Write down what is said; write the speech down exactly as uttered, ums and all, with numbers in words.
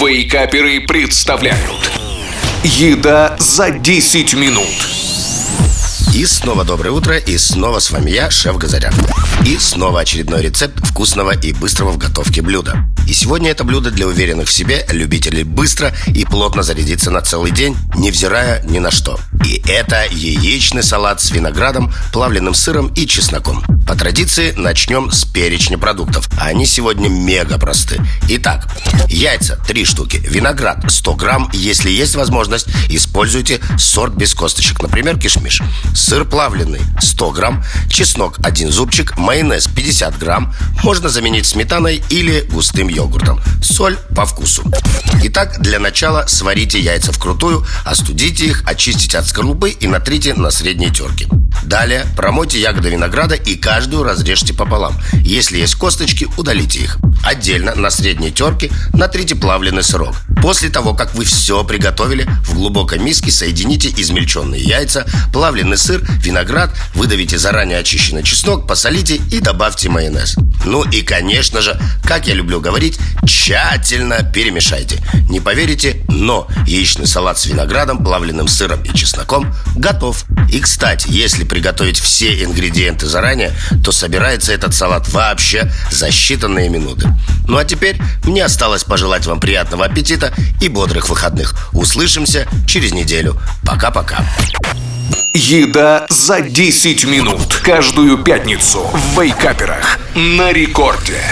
Вейкаперы представляют «Еда за десять минут». И снова доброе утро, и снова с вами я, Шеф Газарян. И снова очередной рецепт вкусного и быстрого в готовке блюда. И сегодня это блюдо для уверенных в себе, любителей быстро и плотно зарядиться на целый день, невзирая ни на что. И это яичный салат с виноградом, плавленным сыром и чесноком. По традиции начнем с перечня продуктов. Они сегодня мега просты. Итак, яйца три штуки, виноград сто грамм, если есть возможность, используйте сорт без косточек, например, кишмиш. Сыр плавленый сто грамм, чеснок один зубчик, майонез пятьдесят грамм, можно заменить сметаной или густым йогуртом. Соль по вкусу. Итак, для начала сварите яйца вкрутую, остудите их, очистите от скорлупы и натрите на средней терке. Далее промойте ягоды винограда и каждую разрежьте пополам. Если есть косточки, удалите их. Отдельно на средней терке натрите плавленый сырок. После того, как вы все приготовили, в глубокой миске соедините измельченные яйца, плавленый сыр, виноград, выдавите заранее очищенный чеснок, посолите и добавьте майонез. Ну и, конечно же, как я люблю говорить, тщательно перемешайте. Не поверите, но яичный салат с виноградом, плавленным сыром и чесноком готов. И, кстати, если приготовить все ингредиенты заранее, то собирается этот салат вообще за считанные минуты. Ну а теперь мне осталось пожелать вам приятного аппетита и бодрых выходных. Услышимся через неделю. Пока-пока. Еда за десять минут. Каждую пятницу в Вейкаперах на рекорде.